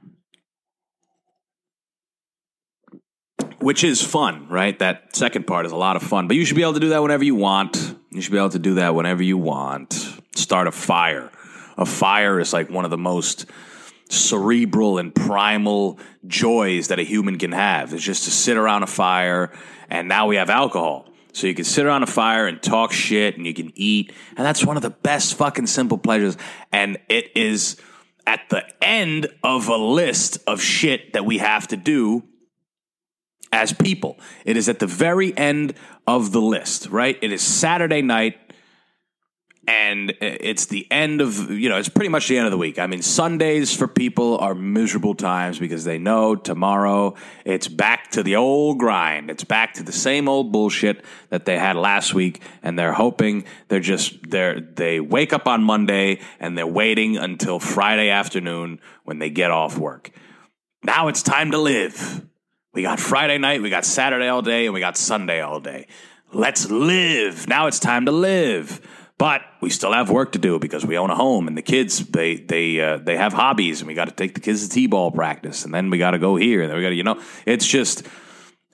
which is fun, right? That second part is a lot of fun, but you should be able to do that whenever you want. You should be able to do that whenever you want. Start a fire. A fire is like one of the most cerebral and primal joys that a human can have. It's just to sit around a fire, and now we have alcohol. So you can sit around a fire and talk shit, and you can eat, and that's one of the best fucking simple pleasures, and it is at the end of a list of shit that we have to do as people. It is at the very end of the list, right? It is Saturday night, and it's the end of, you know, it's pretty much the end of the week. I mean, Sundays for people are miserable times because they know tomorrow it's back to the old grind. It's back to the same old bullshit that they had last week, and they're hoping they're just, they're, they wake up on Monday, and they're waiting until Friday afternoon when they get off work. Now it's time to live. We got Friday night, we got Saturday all day, and we got Sunday all day. Let's live. Now it's time to live. But we still have work to do because we own a home and the kids, they they uh, they have hobbies, and we got to take the kids to t-ball practice, and then we got to go here, and then we got to, you know, it's just,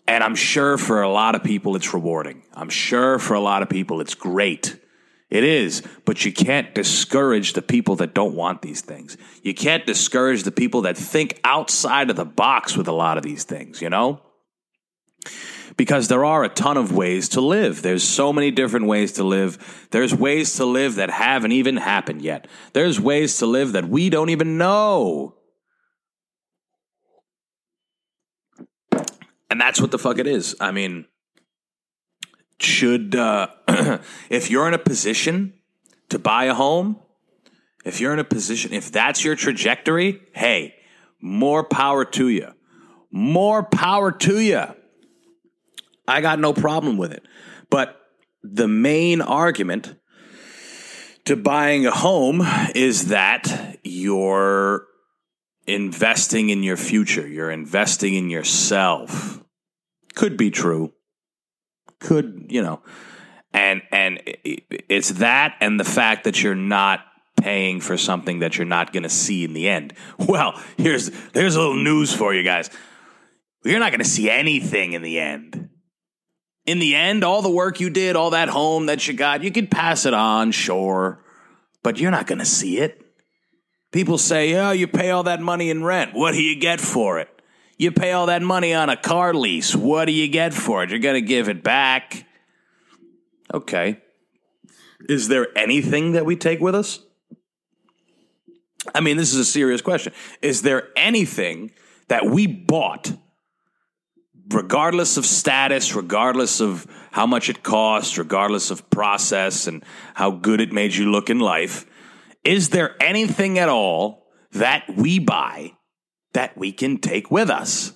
and I'm sure for a lot of people it's rewarding. I'm sure for a lot of people it's great. It is, but you can't discourage the people that don't want these things. You can't discourage the people that think outside of the box with a lot of these things, you know? Because there are a ton of ways to live. There's so many different ways to live. There's ways to live that haven't even happened yet. There's ways to live that we don't even know. And that's what the fuck it is. I mean, should, uh, if you're in a position to buy a home, if you're in a position, if that's your trajectory, hey, more power to you. More power to you. I got no problem with it. But the main argument to buying a home is that you're investing in your future. You're investing in yourself. Could be true. Could, you know, and and it's that and the fact that you're not paying for something that you're not going to see in the end. Well, here's here's a little news for you guys. You're not going to see anything in the end. In the end, all the work you did, all that home that you got, you could pass it on, sure, but you're not going to see it. People say, oh, you pay all that money in rent. What do you get for it? You pay all that money on a car lease. What do you get for it? You're going to give it back. Okay. Is there anything that we take with us? I mean, this is a serious question. Is there anything that we bought, regardless of status, regardless of how much it costs, regardless of process and how good it made you look in life, is there anything at all that we buy that we can take with us?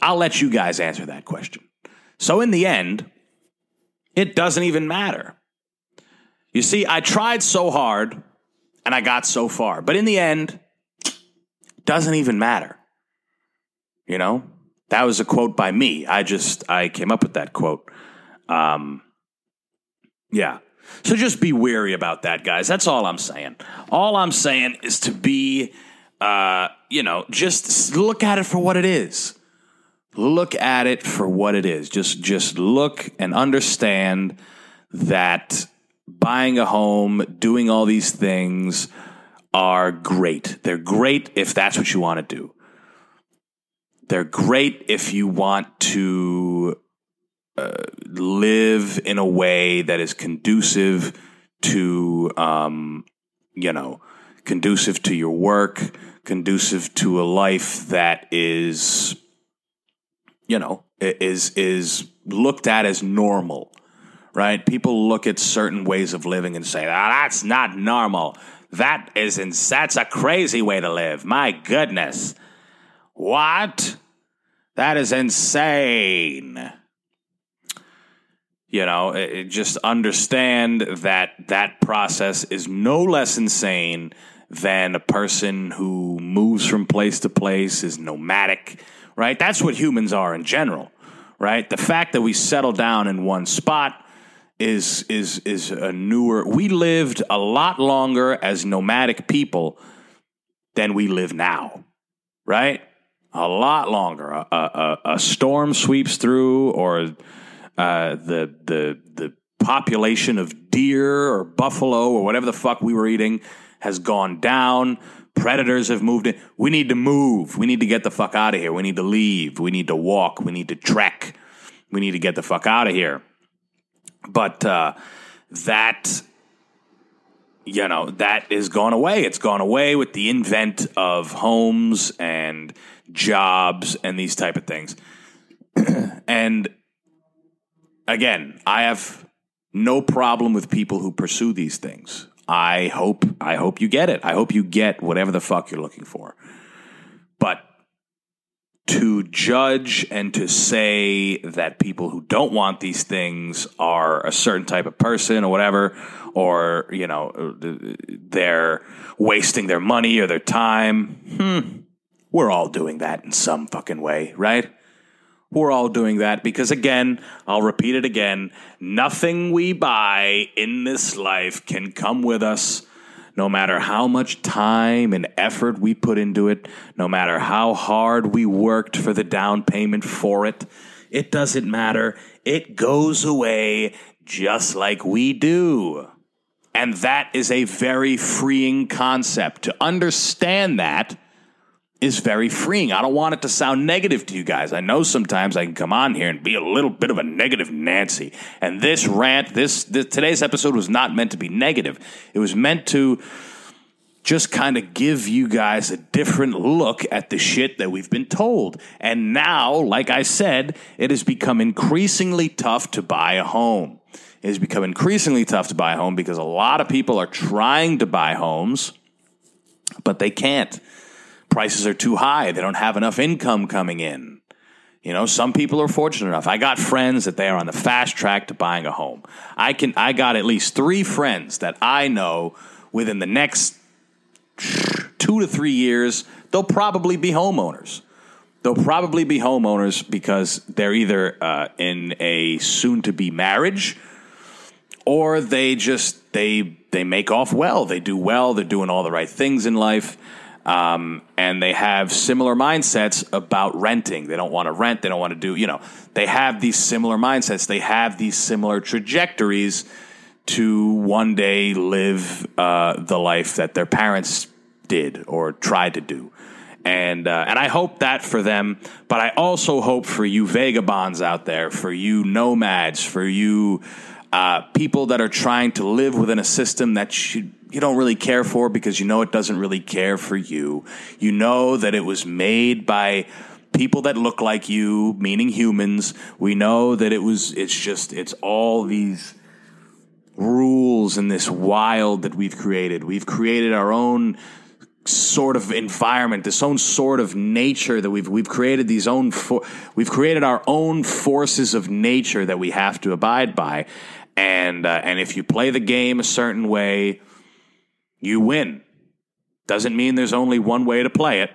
I'll let you guys answer that question. So in the end, it doesn't even matter. You see, I tried so hard and I got so far. But in the end, doesn't even matter. You know, that was a quote by me. I just, I came up with that quote. Um, yeah. So just be wary about that, guys. That's all I'm saying. All I'm saying is to be, uh, you know, just look at it for what it is. Look at it for what it is. Just, just look and understand that buying a home, doing all these things are great. They're great if that's what you want to do. They're great if you want to uh, live in a way that is conducive to, um, you know, conducive to your work, conducive to a life that is, you know, is is looked at as normal. Right? People look at certain ways of living and say, ah, that's not normal. That is ins- that's a crazy way to live. My goodness. What? That is insane. You know, it, it just understand that that process is no less insane than a person who moves from place to place, is nomadic, right? That's what humans are in general, right? The fact that we settle down in one spot is is is a newer. We lived a lot longer as nomadic people than we live now, right? A lot longer. A, a, a storm sweeps through, or uh, the the the population of deer or buffalo or whatever the fuck we were eating has gone down. Predators have moved in. We need to move. We need to get the fuck out of here. We need to leave. We need to walk. We need to trek. We need to get the fuck out of here. But uh, that, you know, that is gone away. It's gone away with the invent of homes and jobs and these type of things. And again, I have no problem with people who pursue these things. I hope, I hope you get it. I hope you get whatever the fuck you're looking for. But to judge and to say that people who don't want these things are a certain type of person or whatever, or, you know, they're wasting their money or their time. Hmm. We're all doing that in some fucking way, right? We're all doing that because, again, I'll repeat it again. Nothing we buy in this life can come with us. No matter how much time and effort we put into it, no matter how hard we worked for the down payment for it, it doesn't matter. It goes away just like we do. And that is a very freeing concept. To understand that is very freeing. I don't want it to sound negative to you guys. I know sometimes I can come on here and be a little bit of a negative Nancy. And this rant, this, this today's episode was not meant to be negative. It was meant to just kind of give you guys a different look at the shit that we've been told. And now, like I said, it has become increasingly tough to buy a home. It has become increasingly tough to buy a home because a lot of people are trying to buy homes, but they can't. Prices are too high. They don't have enough income coming in. You know, some people are fortunate enough. I got friends that they are on the fast track to buying a home. I can. I got at least three friends that I know within the next two to three years, they'll probably be homeowners. They'll probably be homeowners because they're either uh, in a soon-to-be marriage, or they just they they make off well. They do well. They're doing all the right things in life, um, and they have similar mindsets about renting. They don't want to rent. They don't want to do. You know, they have these similar mindsets. They have these similar trajectories to one day live uh, the life that their parents did or tried to do. And uh, and I hope that for them, but I also hope for you vagabonds out there, for you nomads, for you uh, people that are trying to live within a system that you, you don't really care for because you know it doesn't really care for you. You know that it was made by people that look like you, meaning humans. We know that it was. It's just it's all these rules in this wild that we've created. We've created our own sort of environment, this own sort of nature that we've we've created these own for, we've created our own forces of nature that we have to abide by, and uh, and if you play the game a certain way, you win. Doesn't mean there's only one way to play it,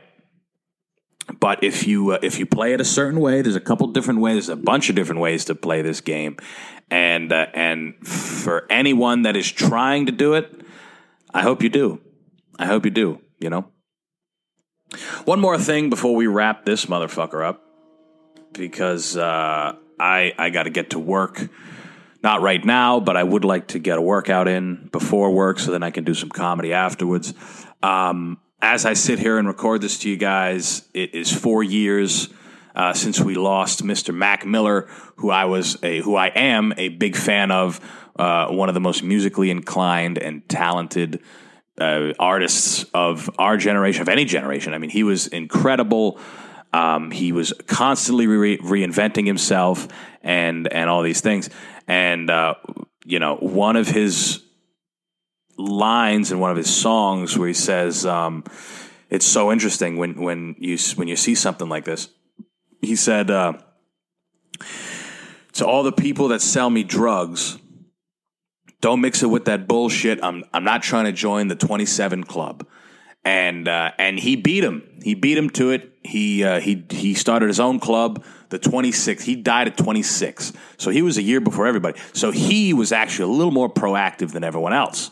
but if you uh, if you play it a certain way, there's a couple different ways, there's a bunch of different ways to play this game, and uh, and for anyone that is trying to do it, I hope you do. I hope you do. You know, one more thing before we wrap this motherfucker up, because uh, I I got to get to work. Not right now, but I would like to get a workout in before work so then I can do some comedy afterwards. Um, as I sit here and record this to you guys, it is four years uh, since we lost Mister Mac Miller, who I was a who I am a big fan of, uh, one of the most musically inclined and talented Uh, artists of our generation, of any generation. I mean, he was incredible. Um, he was constantly re- reinventing himself and and all these things. And, uh, you know, one of his lines in one of his songs where he says, um, it's so interesting when, when, you, when you see something like this. He said, uh, to all the people that sell me drugs, don't mix it with that bullshit. I'm I'm not trying to join the twenty-seven club, and uh, and he beat him. He beat him to it. He uh, he he started his own club, the twenty-six. He died at twenty-six, so he was a year before everybody. So he was actually a little more proactive than everyone else.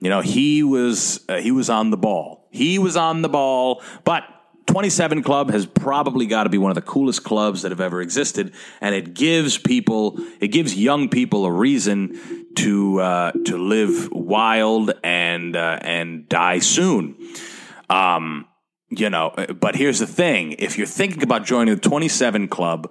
You know, he was uh, he was on the ball. He was on the ball, but twenty-seven Club has probably got to be one of the coolest clubs that have ever existed, and it gives people, it gives young people a reason to uh, to live wild and uh, and die soon. Um, you know, but here's the thing: if you're thinking about joining the twenty-seven Club,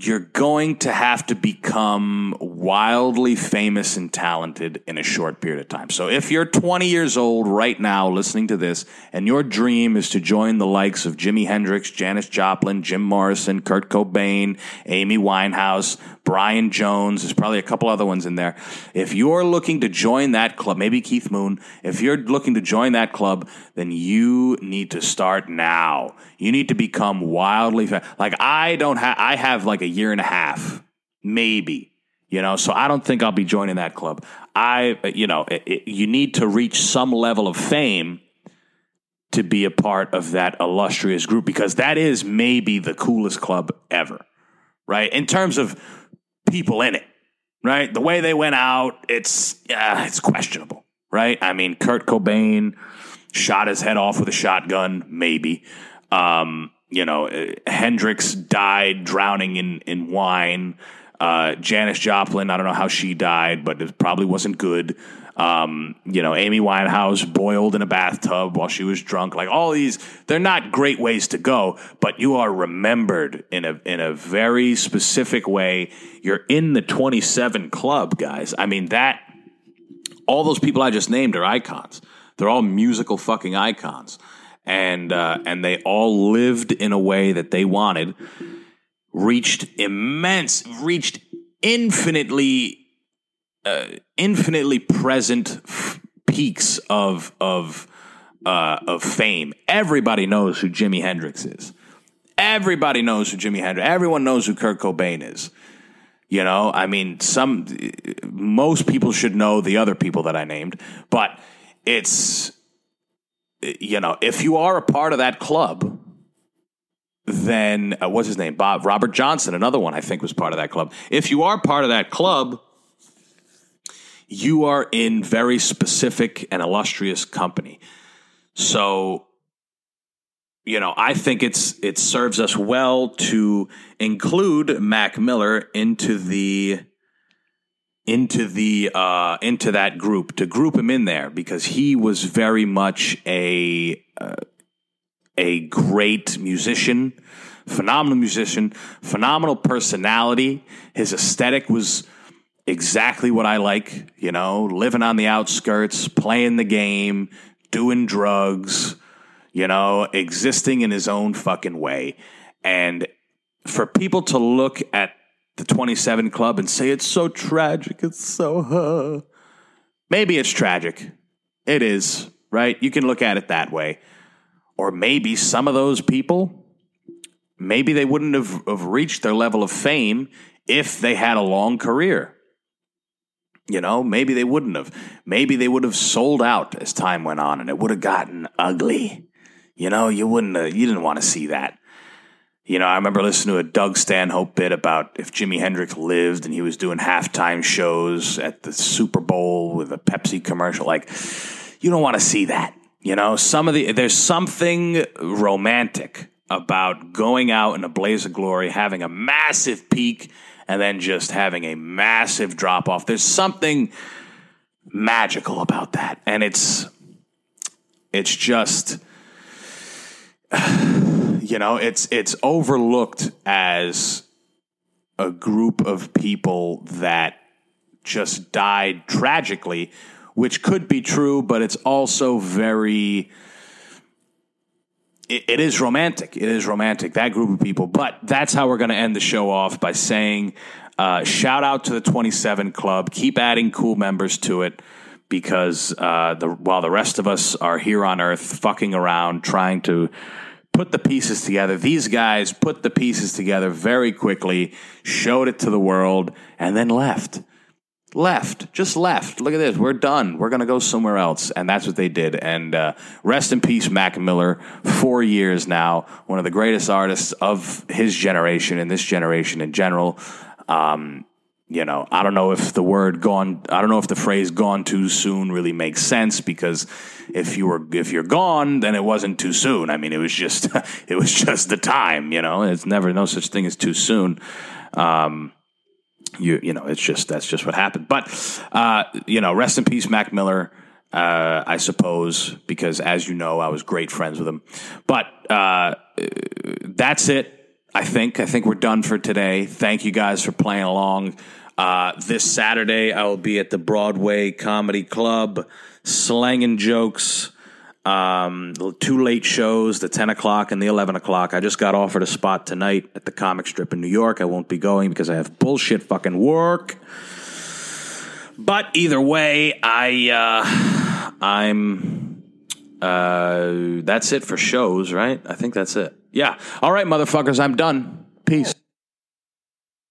you're going to have to become wildly famous and talented in a short period of time. So if you're twenty years old right now listening to this and your dream is to join the likes of Jimi Hendrix, Janis Joplin, Jim Morrison, Kurt Cobain, Amy Winehouse, Brian Jones, there's probably a couple other ones in there. If you're looking to join that club, maybe Keith Moon, if you're looking to join that club, then you need to start now. You need to become wildly famous. Like I don't have, I have like a year and a half, maybe, you know, so I don't think I'll be joining that club. I, you know, it, it, you need to reach some level of fame to be a part of that illustrious group, because that is maybe the coolest club ever, right? In terms of people in it, right? The way they went out, it's, uh, it's questionable, right? I mean, Kurt Cobain shot his head off with a shotgun, maybe, um, you know, Hendrix died drowning in, in wine. Uh, Janis Joplin, I don't know how she died, but it probably wasn't good. Um, you know, Amy Winehouse boiled in a bathtub while she was drunk. Like all these, they're not great ways to go, but you are remembered in a in a very specific way. You're in the twenty-seven Club, guys. I mean, that, all those people I just named are icons. They're all musical fucking icons. And uh, and they all lived in a way that they wanted, reached immense, reached infinitely, uh, infinitely present f- peaks of of uh, of fame. Everybody knows who Jimi Hendrix is. Everybody knows who Jimi Hendrix. Everyone knows who Kurt Cobain is. You know, I mean, some most people should know the other people that I named, but it's. you know, if you are a part of that club, then uh, what's his name? Bob, Robert Johnson, another one I think was part of that club. If you are part of that club, you are in very specific and illustrious company. So, you know, I think it's it serves us well to include Mac Miller into the into the uh, into that group, to group him in there, because he was very much a uh, a great musician, phenomenal musician, phenomenal personality. His aesthetic was exactly what I like, you know, living on the outskirts, playing the game, doing drugs, you know, existing in his own fucking way. And for people to look at the twenty-seven Club and say, it's so tragic, it's so, huh. Maybe it's tragic. It is, right? You can look at it that way. Or maybe some of those people, maybe they wouldn't have, have reached their level of fame if they had a long career. You know, maybe they wouldn't have. Maybe they would have sold out as time went on, and it would have gotten ugly. You know, you wouldn't have, you didn't want to see that. You know, I remember listening to a Doug Stanhope bit about if Jimi Hendrix lived and he was doing halftime shows at the Super Bowl with a Pepsi commercial. Like, you don't want to see that. You know, some of the there's something romantic about going out in a blaze of glory, having a massive peak, and then just having a massive drop-off. There's something magical about that. And it's it's just, you know, it's it's overlooked as a group of people that just died tragically, which could be true, but it's also very... It is romantic. It is romantic, that group of people. But that's how we're going to end the show off, by saying uh, shout out to the twenty-seven Club. Keep adding cool members to it, because uh, the, while the rest of us are here on Earth fucking around trying to put the pieces together, these guys put the pieces together very quickly, showed it to the world, and then left. Left, just left. Look at this. We're done. We're going to go somewhere else. And that's what they did. And uh, rest in peace, Mac Miller. Four years now. One of the greatest artists of his generation and this generation in general. Um, you know, I don't know if the word gone, I don't know if the phrase gone too soon really makes sense, because if you were, if you're gone, then it wasn't too soon. I mean, it was just, it was just the time, you know, it's never, no such thing as too soon. Um, You you know, it's just, that's just what happened. But, uh, you know, rest in peace, Mac Miller, uh, I suppose, because as you know, I was great friends with him. But uh, that's it, I think. I think we're done for today. Thank you guys for playing along. Uh, this Saturday, I will be at the Broadway Comedy Club, slanging jokes, um, two late shows, the ten o'clock and the eleven o'clock. I just got offered a spot tonight at the Comic Strip in New York. I won't be going because I have bullshit fucking work. But either way, I, uh, I'm, uh, that's it for shows, right? I think that's it. Yeah. All right, motherfuckers, I'm done. Peace.